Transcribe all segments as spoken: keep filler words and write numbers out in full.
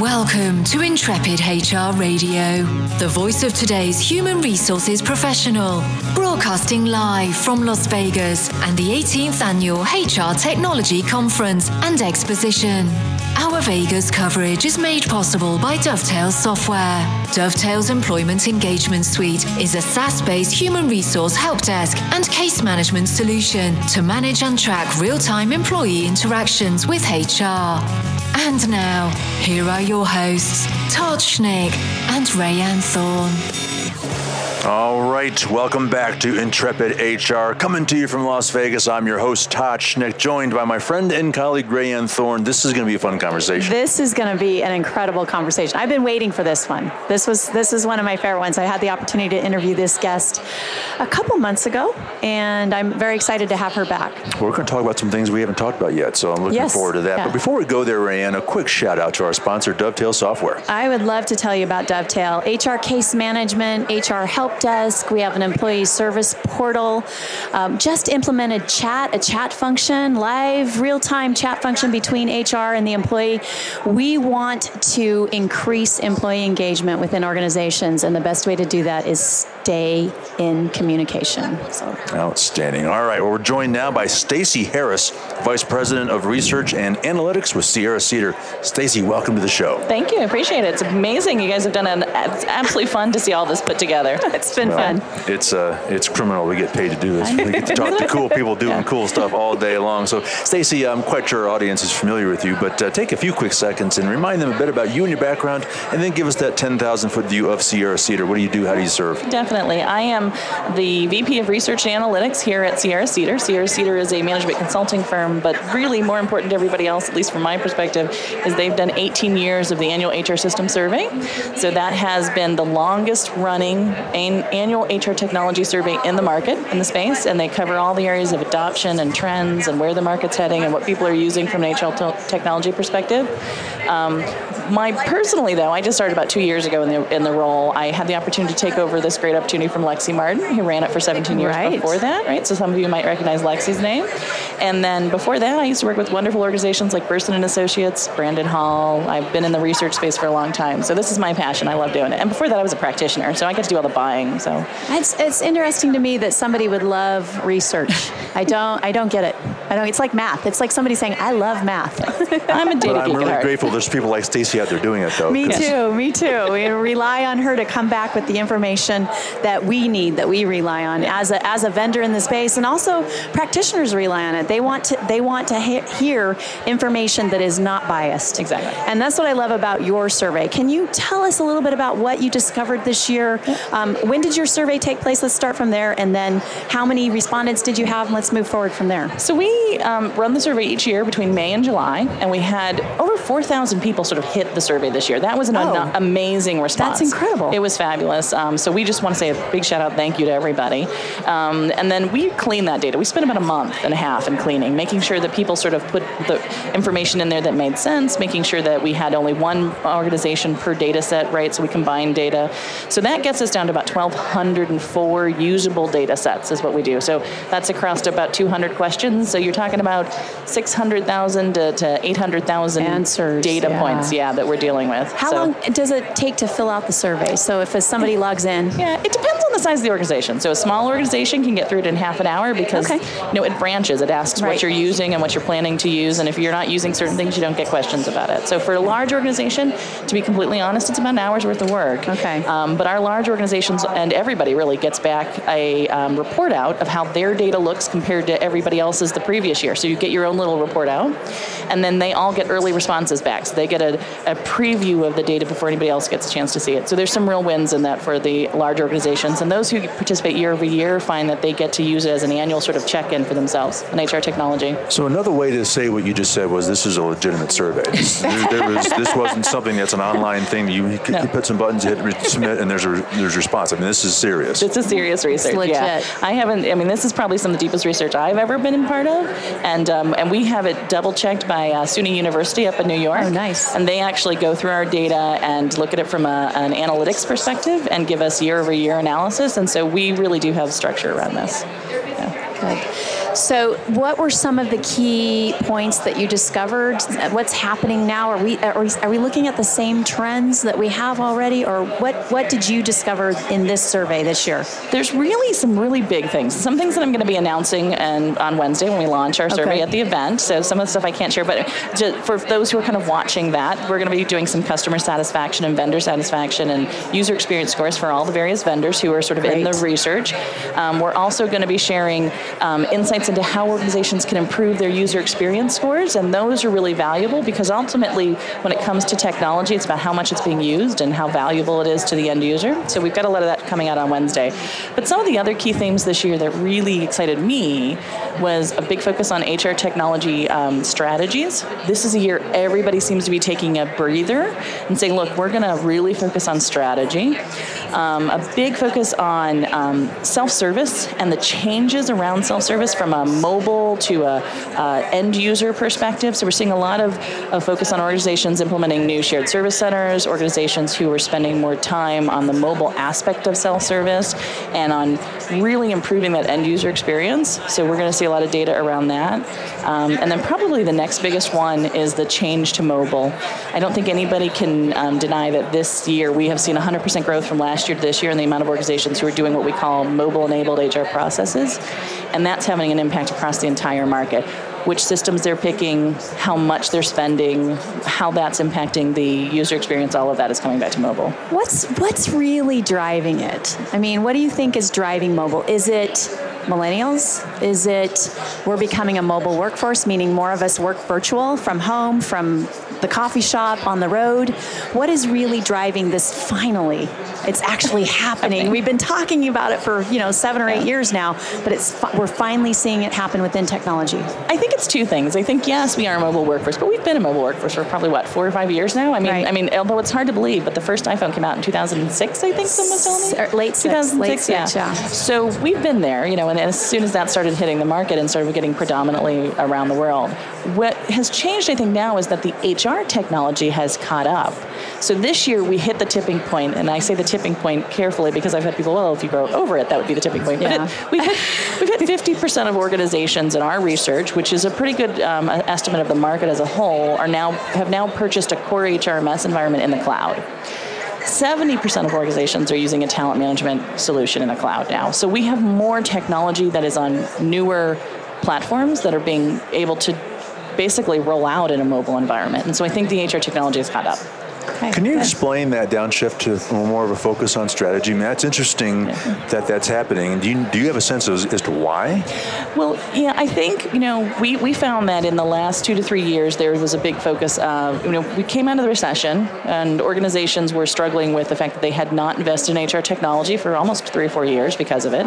Welcome to Intrepid H R Radio, the voice of today's human resources professional, broadcasting live from Las Vegas and the eighteenth Annual H R Technology Conference and Exposition. Our Vegas coverage is made possible by Dovetail Software. Dovetail's Employment Engagement Suite is a SaaS-based human resource help desk and case management solution to manage and track real-time employee interactions with H R. And now, here are your hosts, Todd Schnick and Rayanne Thorne. All right, welcome back to Intrepid H R, coming to you from Las Vegas. I'm your host, Todd Schnick, joined by my friend and colleague, Rayanne Thorne. This is going to be a fun conversation. This is going to be an incredible conversation. I've been waiting for this one. This was this is one of my favorite ones. I had the opportunity to interview this guest a couple months ago, and I'm very excited to have her back. We're going to talk about some things we haven't talked about yet, so I'm looking yes, forward to that. Yeah. But before we go there, Rayanne, a quick shout out to our sponsor, Dovetail Software. I would love to tell you about Dovetail. H R case management, H R help desk. We have an employee service portal, um, just implemented chat, a chat function, live real-time chat function between H R and the employee. We want to increase employee engagement within organizations, and the best way to do that is stay in communication. So. Outstanding. All right. Well, we're joined now by Stacey Harris, Vice President of Research and Analytics with Sierra-Cedar. Stacey, welcome to the show. Thank you. I appreciate it. It's amazing. You guys have done an it's absolutely fun to see all this put together. It's been well, fun. It's uh, it's criminal. We get paid to do this. We get to talk to cool people doing yeah. cool stuff all day long. So, Stacey, I'm quite sure our audience is familiar with you, but uh, take a few quick seconds and remind them a bit about you and your background, and then give us that ten thousand foot view of Sierra-Cedar. What do you do? How do you serve? Definitely. I am the V P of Research and Analytics here at Sierra-Cedar. Sierra-Cedar is a management consulting firm, but really more important to everybody else, at least from my perspective, is they've done eighteen years of the annual H R Systems Survey. So that has been the longest running an annual H R technology survey in the market, in the space, and they cover all the areas of adoption and trends and where the market's heading and what people are using from an H R t- technology perspective. Um, my personally, though, I just started about two years ago in the in the role. I had the opportunity to take over this great opportunity from Lexi Martin, who ran it for seventeen years right. before that, right? So some of you might recognize Lexi's name. And then before that, I used to work with wonderful organizations like Burson and Associates, Brandon Hall. I've been in the research space for a long time, so this is my passion. I love doing it. And before that, I was a practitioner, so I get to do all the buying. So it's it's interesting to me that somebody would love research. I don't I don't get it. I don't. It's like math. It's like somebody saying I love math. I'm a data geek. I'm really grateful there's people like Stacey out there doing it though. Me too. Me too. We rely on her to come back with the information that we need, that we rely on as a as a vendor in the space, and also practitioners rely on it. They want to they want to he- hear information that is not biased. Exactly. And that's what I love about your survey. Can you tell us a little bit about what you discovered this year? Um, when did your survey take place? Let's start from there, and then how many respondents did you have? And let's move forward from there. So we um, run the survey each year between May and July, and we had over four thousand people sort of hit the survey this year. That was an oh, un- amazing response. That's incredible. It was fabulous. Um, so we just want to say a big shout out, thank you to everybody. Um, and then we clean that data. We spent about a month and a half in cleaning, making sure that people sort of put the information in there that made sense, making sure that we had only one organization per data set, right? So we combined data. So that gets us down to about one thousand two hundred four usable data sets is what we do. So that's across about two hundred questions. So you're talking about six hundred thousand to, to eight hundred thousand answers, data yeah. points yeah, that we're dealing with. How so, long does it take to fill out the survey? So if somebody logs in? Yeah, it depends on the size of the organization. So a small organization can get through it in half an hour because okay. you know, it branches. It asks right. what you're using and what you're planning to use. And if you're not using certain things, you don't get questions about it. So for a large organization, to be completely honest, it's about an hour's worth of work. Okay. Um, but our large organizations and everybody really gets back a um, report out of how their data looks compared to everybody else's the previous year. So you get your own little report out, and then they all get early responses back. So they get a, a preview of the data before anybody else gets a chance to see it. So there's some real wins in that for the large organizations. And those who participate year over year find that they get to use it as an annual sort of check-in for themselves in H R technology. So another way to say what you just said was this is a legitimate survey. This, there, there was, this wasn't something that's an online thing. You, you no. put some buttons, you hit submit, and there's a there's response. I mean, this is serious. It's a serious research. It's legit. Yeah. I haven't. I mean, this is probably some of the deepest research I've ever been in part of, and um, and we have it double checked by uh, SUNY University up in New York. Oh, nice. And they actually go through our data and look at it from a, an analytics perspective and give us year over year analysis. And so we really do have structure around this. Yeah. Good. So what were some of the key points that you discovered? What's happening now? Are we, are we, are we looking at the same trends that we have already? Or what, what did you discover in this survey this year? There's really some really big things. Some things that I'm going to be announcing and on Wednesday when we launch our okay. survey at the event. So some of the stuff I can't share, but just for those who are kind of watching that, we're going to be doing some customer satisfaction and vendor satisfaction and user experience scores for all the various vendors who are sort of Great. in the research. Um, we're also going to be sharing um, insights into how organizations can improve their user experience scores, and those are really valuable because ultimately when it comes to technology, it's about how much it's being used and how valuable it is to the end user. So we've got a lot of that coming out on Wednesday. But some of the other key themes this year that really excited me was a big focus on H R technology um, strategies. This is a year everybody seems to be taking a breather and saying, look, we're going to really focus on strategy. Um, a big focus on um, self-service and the changes around self-service from a mobile to a uh, end user perspective. So we're seeing a lot of a focus on organizations implementing new shared service centers, organizations who are spending more time on the mobile aspect of self-service and on really improving that end user experience. So we're going to see a lot of data around that. Um, and then probably the next biggest one is the change to mobile. I don't think anybody can um, deny that this year we have seen one hundred percent growth from last year to this year in the amount of organizations who are doing what we call mobile-enabled H R processes. And that's having an impact across the entire market. Which systems they're picking, how much they're spending, how that's impacting the user experience, all of that is coming back to mobile. What's what's really driving it? I mean, what do you think is driving mobile? Is it millennials? Is it we're becoming a mobile workforce, meaning more of us work virtual from home, from the coffee shop, on the road? What is really driving this finally? It's actually happening. Okay. We've been talking about it for, you know, seven or eight yeah. years now, but it's we're finally seeing it happen within technology. I think it's two things. I think, yes, we are a mobile workforce, but we've been a mobile workforce for probably, what, four or five years now? I mean, right. I mean, although it's hard to believe, but the first iPhone came out in two thousand six, I think someone was telling me? Late two thousand six, yeah. yeah. So we've been there, you know, and as soon as that started hitting the market and started getting predominantly around the world, what has changed, I think, now is that the H R technology has caught up. So this year, we hit the tipping point, and I say the tipping point carefully because I've had people, well, if you go over it, that would be the tipping point. But yeah. it, we've, hit, we've hit fifty percent of organizations in our research, which is a pretty good um, estimate of the market as a whole, are now have now purchased a core H R M S environment in the cloud. seventy percent of organizations are using a talent management solution in the cloud now. So we have more technology that is on newer platforms that are being able to basically roll out in a mobile environment. And so I think the H R technology has caught up. Okay. Can you explain that downshift to more of a focus on strategy? I mean, that's interesting yeah. that that's happening. Do you, do you have a sense as, as to why? Well, yeah, I think, you know, we, we found that in the last two to three years, there was a big focus of, you know, we came out of the recession and organizations were struggling with the fact that they had not invested in H R technology for almost three or four years because of it.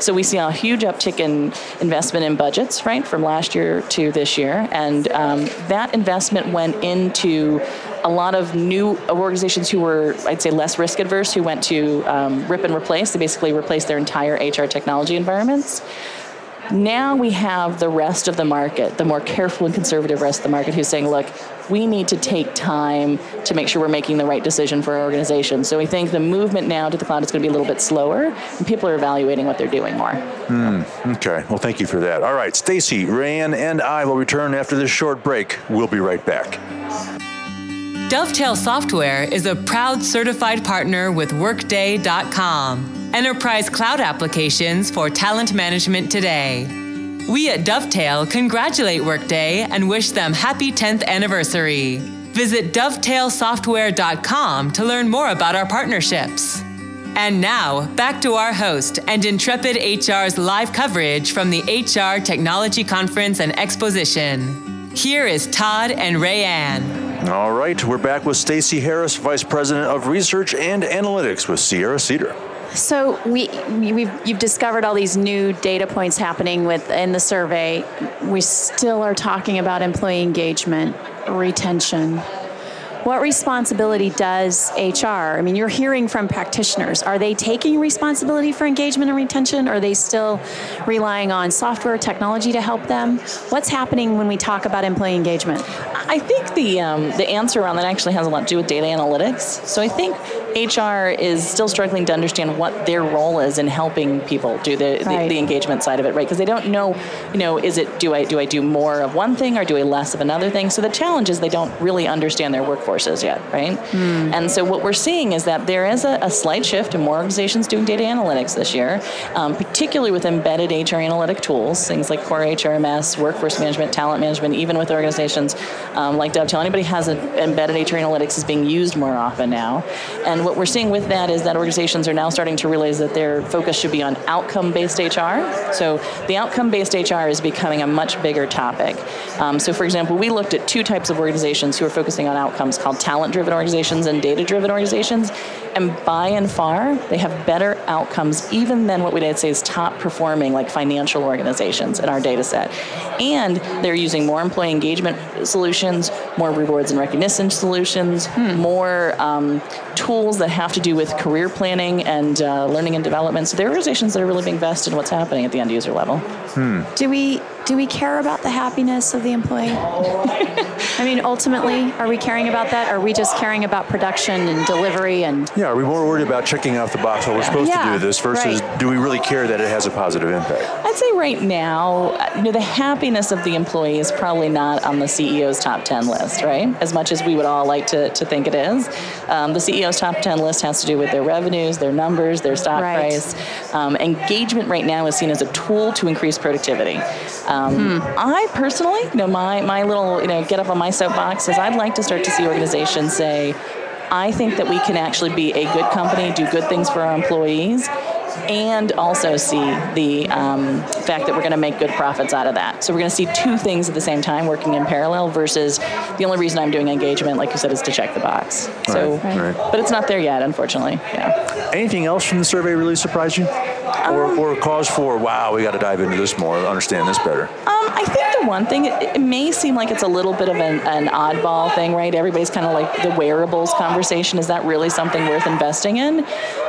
So we see a huge uptick in investment in budgets, right, from last year to this year. And um, that investment went into a lot of new organizations who were, I'd say, less risk adverse, who went to um, rip and replace. They basically replaced their entire H R technology environments. Now we have the rest of the market, the more careful and conservative rest of the market, who's saying, look, we need to take time to make sure we're making the right decision for our organization. So we think the movement now to the cloud is going to be a little bit slower, and people are evaluating what they're doing more. Mm, okay. Well, thank you for that. All right, Stacey, Rayanne, and I will return after this short break. We'll be right back. Dovetail Software is a proud certified partner with Workday dot com, enterprise cloud applications for talent management today. We at Dovetail congratulate Workday and wish them happy tenth anniversary. Visit Dovetail Software dot com to learn more about our partnerships. And now, back to our host and Intrepid H R's live coverage from the H R Technology Conference and Exposition. Here is Todd and Rayanne. All right, we're back with Stacey Harris, Vice President of Research and Analytics with Sierra-Cedar. So we, we've, you've discovered all these new data points happening within the survey. We still are talking about employee engagement, retention. What responsibility does H R? I mean, you're hearing from practitioners. Are they taking responsibility for engagement and retention? Or are they still relying on software technology to help them? What's happening when we talk about employee engagement? I think the um, the answer around that actually has a lot to do with data analytics. So I think H R is still struggling to understand what their role is in helping people do the, right. the, the engagement side of it, right? Because they don't know, you know, is it do I do I do more of one thing or do I less of another thing? So the challenge is they don't really understand their workforces yet, right? Mm. And so what we're seeing is that there is a, a slight shift in more organizations doing data analytics this year, um, particularly with embedded H R analytic tools, things like Core H R M S, workforce management, talent management, even with organizations um, like Dovetail. Anybody has an embedded H R analytics is being used more often now. And what we're seeing with that is that organizations are now starting to realize that their focus should be on outcome-based H R. So the outcome-based H R is becoming a much bigger topic. Um, so for example, we looked at two types of organizations who are focusing on outcomes called talent-driven organizations and data-driven organizations. And by and far, they have better outcomes even than what we'd say is top-performing, like financial organizations in our data set. And they're using more employee engagement solutions, more rewards and recognition solutions, hmm. more um, tools that have to do with career planning and uh, learning and development. So there are organizations that are really being vested in what's happening at the end user level. Hmm. Do we do we care about the happiness of the employee? I mean, ultimately, are we caring about that? Or are we just caring about production and delivery? And yeah, are we more worried about checking off the box what we're supposed yeah, to do with this versus right. do we really care that it has a positive impact? I'd say right now, you know, the happiness of the employee is probably not on the C E O's top ten list, right? As much as we would all like to, to think it is. Um, the C E O's top ten list has to do with their revenues, their numbers, their stock right. price. Um, engagement right now is seen as a tool to increase productivity. Um, hmm. I personally, you know, my, my little, you know, get up on my soapbox is I'd like to start to see organizations say, I think that we can actually be a good company, do good things for our employees, and also see the um, fact that we're going to make good profits out of that. So we're going to see two things at the same time working in parallel versus the only reason I'm doing engagement, like you said, is to check the box. Right. So, right. But it's not there yet, unfortunately. Yeah. Anything else from the survey really surprised you? Um, or, or cause for, wow, we got to dive into this more, understand this better? Um, I think the one thing, it, it may seem like it's a little bit of an, an oddball thing, right? Everybody's kind of like the wearables conversation. Is that really something worth investing in?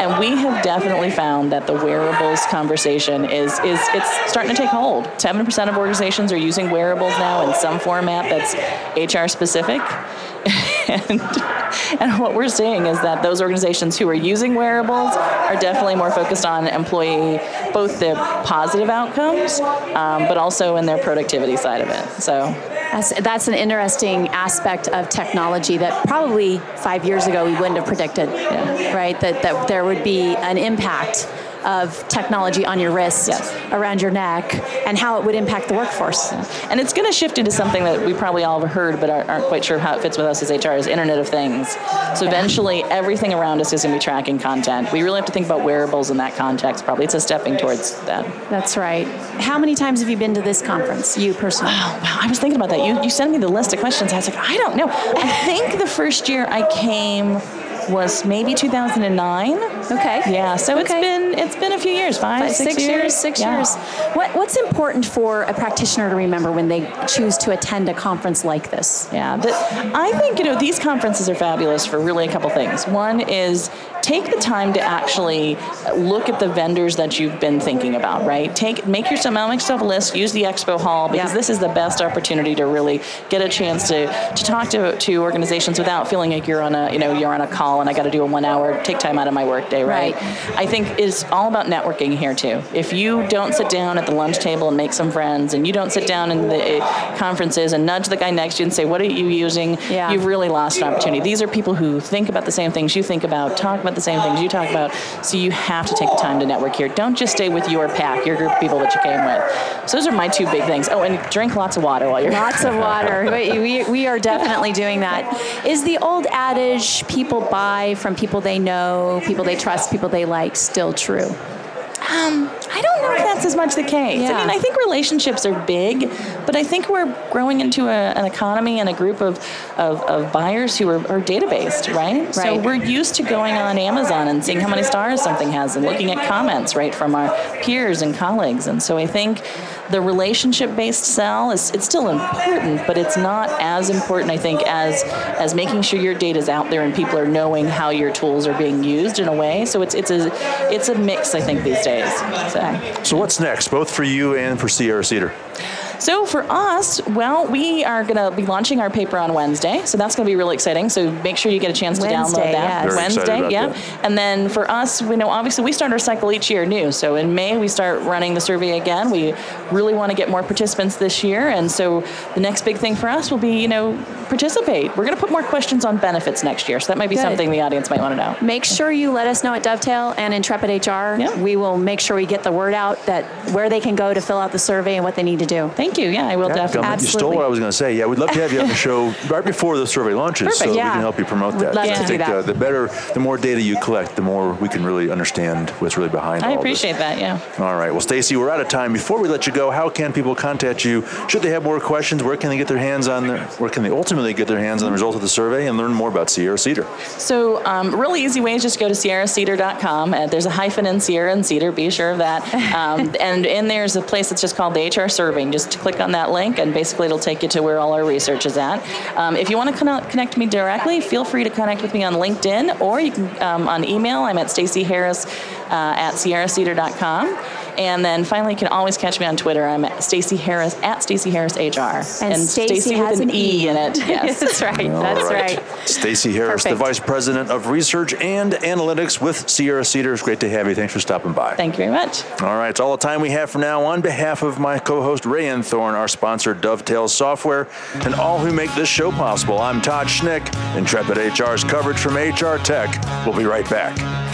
And we have definitely found that the wearables conversation is, is it's starting to take hold. seventy percent of organizations are using wearables now in some format that's H R specific. And, and what we're seeing is that those organizations who are using wearables are definitely more focused on employee, both the positive outcomes, um, but also in their productivity side of it. So that's, that's an interesting aspect of technology that probably five years ago we wouldn't have predicted, yeah. right? That, that there would be an impact of technology on your wrist, yes. around your neck, and how it would impact the workforce. Yeah. And it's going to shift into something that we probably all have heard but aren't quite sure how it fits with us as H R is Internet of Things. So eventually everything around us is going to be tracking content. We really have to think about wearables in that context probably. It's a stepping towards that. That's right. How many times have you been to this conference, you personally? Oh, wow, I was thinking about that. You, you sent me the list of questions. I was like, I don't know. I think the first year I came was maybe two thousand nine. Okay. Yeah. So okay. it's been it's been a few years, five, five six, six years, years six yeah. years. What what's important for a practitioner to remember when they choose to attend a conference like this? Yeah. But I think you know these conferences are fabulous for really a couple things. One is take the time to actually look at the vendors that you've been thinking about, right? Take make yourself make yourself a list. Use the expo hall because yeah. this is the best opportunity to really get a chance to to talk to to organizations without feeling like you're on a you know you're on a call. And I got to do a one hour, take time out of my work day, right? right? I think it's all about networking here too. If you don't sit down at the lunch table and make some friends, and you don't sit down in the conferences and nudge the guy next to you and say, what are you using? Yeah. You've really lost an opportunity. These are people who think about the same things you think about, talk about the same things you talk about. So you have to take the time to network here. Don't just stay with your pack, your group of people that you came with. So those are my two big things. Oh, and drink lots of water while you're here. Lots of water. We, we are definitely doing that. Is the old adage, people buy from people they know, people they trust, people they like, still true? Um, I don't know if that's as much the case. Yeah. I mean, I think relationships are big, but I think we're growing into a, an economy and a group of, of, of buyers who are, are data-based, right? right? So we're used to going on Amazon and seeing how many stars something has and looking at comments, right, from our peers and colleagues. And so I think the relationship-based sell is it's still important, but it's not as important, I think, as as making sure your data's out there and people are knowing how your tools are being used in a way. So it's it's a it's a mix, I think, these days. So, so what's next, both for you and for Sierra-Cedar? So for us, well, we are going to be launching our paper on Wednesday, so that's going to be really exciting. So make sure you get a chance to Wednesday, download that. Yes. Wednesday, yeah. That. And then for us, we know obviously we start our cycle each year new. So in May we start running the survey again. We really want to get more participants this year, and so the next big thing for us will be, you know, participate. We're going to put more questions on benefits next year, so that might be Good. something the audience might want to know. Make sure you let us know at Dovetail and Intrepid H R. Yeah. We will make sure we get the word out that where they can go to fill out the survey and what they need to do. Thank you. Yeah, I will yeah, definitely. Absolutely. You stole what I was going to say. Yeah, we'd love to have you on the show right before the survey launches, Perfect. so yeah. we can help you promote that. Love so to I think that. Uh, the better, the more data you collect, the more we can really understand what's really behind. I all appreciate this. that. Yeah. All right. Well, Stacey, we're out of time. Before we let you go, how can people contact you? Should they have more questions? Where can they get their hands on the? Where can they ultimately get their hands on the results of the survey and learn more about Sierra-Cedar? So, um, really easy way is just go to Sierra Cedar dot com. Uh, there's a hyphen in Sierra and Cedar. Be sure of that. Um, and in there's a place that's just called the H R Survey. Just click on that link, and basically it'll take you to where all our research is at. Um, if you want to connect, connect me directly, feel free to connect with me on LinkedIn, or you can um, on email. I'm at Stacey Harris uh, at Sierra Cedar dot com. And then finally, you can always catch me on Twitter. I'm at Stacey Harris at Stacey Harris H R. And, and Stacey has an E in it. Yes, that's right. That's right. right. Stacey Harris, Perfect. the Vice President of Research and Analytics with Sierra-Cedar. It's great to have you. Thanks for stopping by. Thank you very much. All right, it's all the time we have for now. On behalf of my co-host Ray Enthorn, our sponsor Dovetail Software, and all who make this show possible, I'm Todd Schnick. Intrepid H R's coverage from H R Tech. We'll be right back.